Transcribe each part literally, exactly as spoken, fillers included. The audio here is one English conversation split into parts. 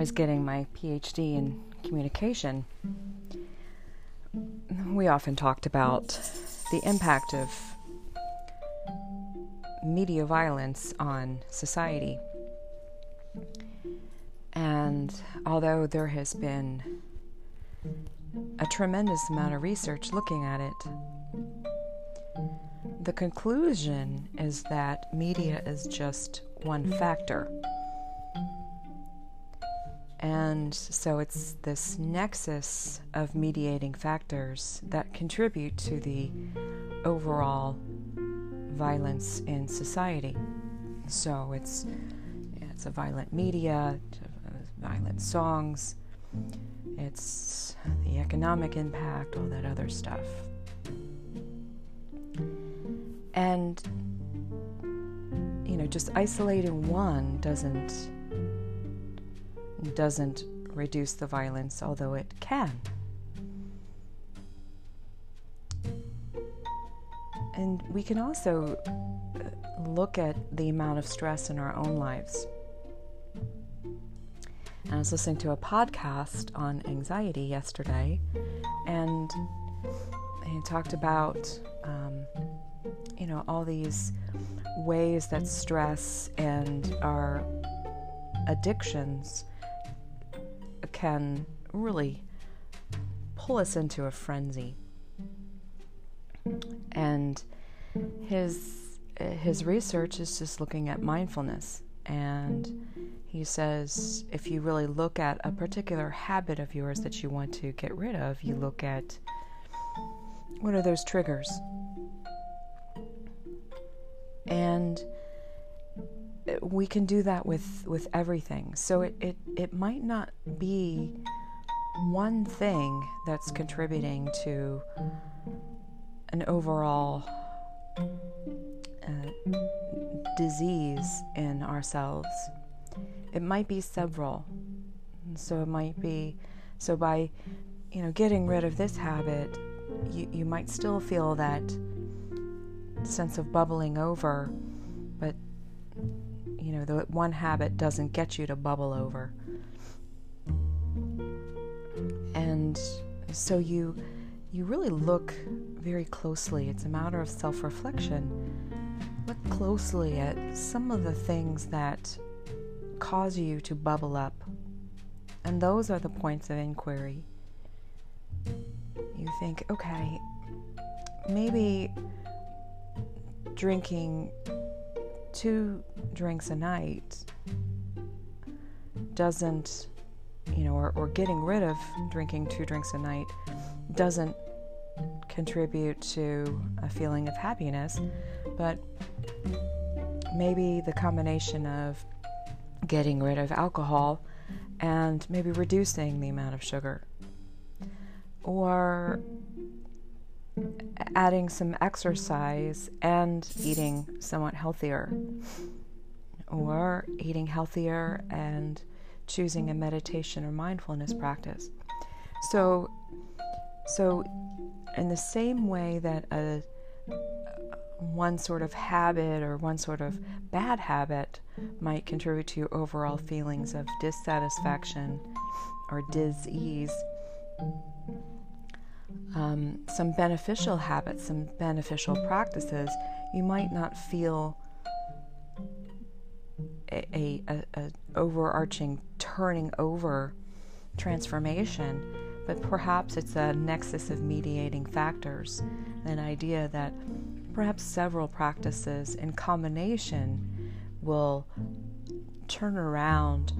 was getting my P H D in communication, we often talked about the impact of media violence on society. And although there has been a tremendous amount of research looking at it, the conclusion is that media is just one factor. And so it's this nexus of mediating factors that contribute to the overall violence in society. So it's it's a violent media, violent songs, it's the economic impact, all that other stuff. And, you know, just isolating one doesn't doesn't reduce the violence, although it can. And we can also look at the amount of stress in our own lives. I was listening to a podcast on anxiety yesterday, and he talked about, um, you know, all these ways that stress and our addictions can really pull us into a frenzy. And his his research is just looking at mindfulness, and he says if you really look at a particular habit of yours that you want to get rid of, you look at what are those triggers. And we can do that with, with everything. So it, it, it might not be one thing that's contributing to an overall uh, disease in ourselves. It might be several. So it might be, so by, you know, getting rid of this habit, you, you might still feel that sense of bubbling over, but you know, the one habit doesn't get you to bubble over. And so you you really look very closely. It's a matter of self-reflection. Look closely at some of the things that cause you to bubble up. And those are the points of inquiry. You think, okay, maybe drinking two drinks a night doesn't, you know, or, or getting rid of drinking two drinks a night doesn't contribute to a feeling of happiness, but maybe the combination of getting rid of alcohol and maybe reducing the amount of sugar, or adding some exercise and eating somewhat healthier, or eating healthier and choosing a meditation or mindfulness practice. So, so in the same way that a one sort of habit or one sort of bad habit might contribute to your overall feelings of dissatisfaction or dis-ease, Um, some beneficial habits, some beneficial practices, you might not feel a, a, a, a overarching turning over transformation, but perhaps it's a nexus of mediating factors, an idea that perhaps several practices in combination will turn around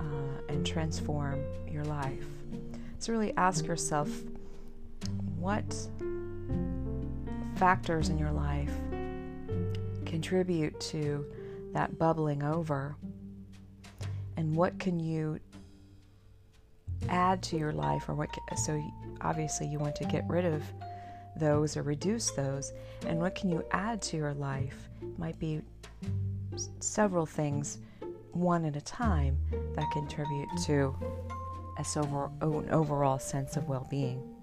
uh, and transform your life. So really ask yourself, what factors in your life contribute to that bubbling over, and what can you add to your life, or what can, so obviously you want to get rid of those or reduce those, and what can you add to your life? It might be several things, one at a time, that contribute to an overall sense of well-being.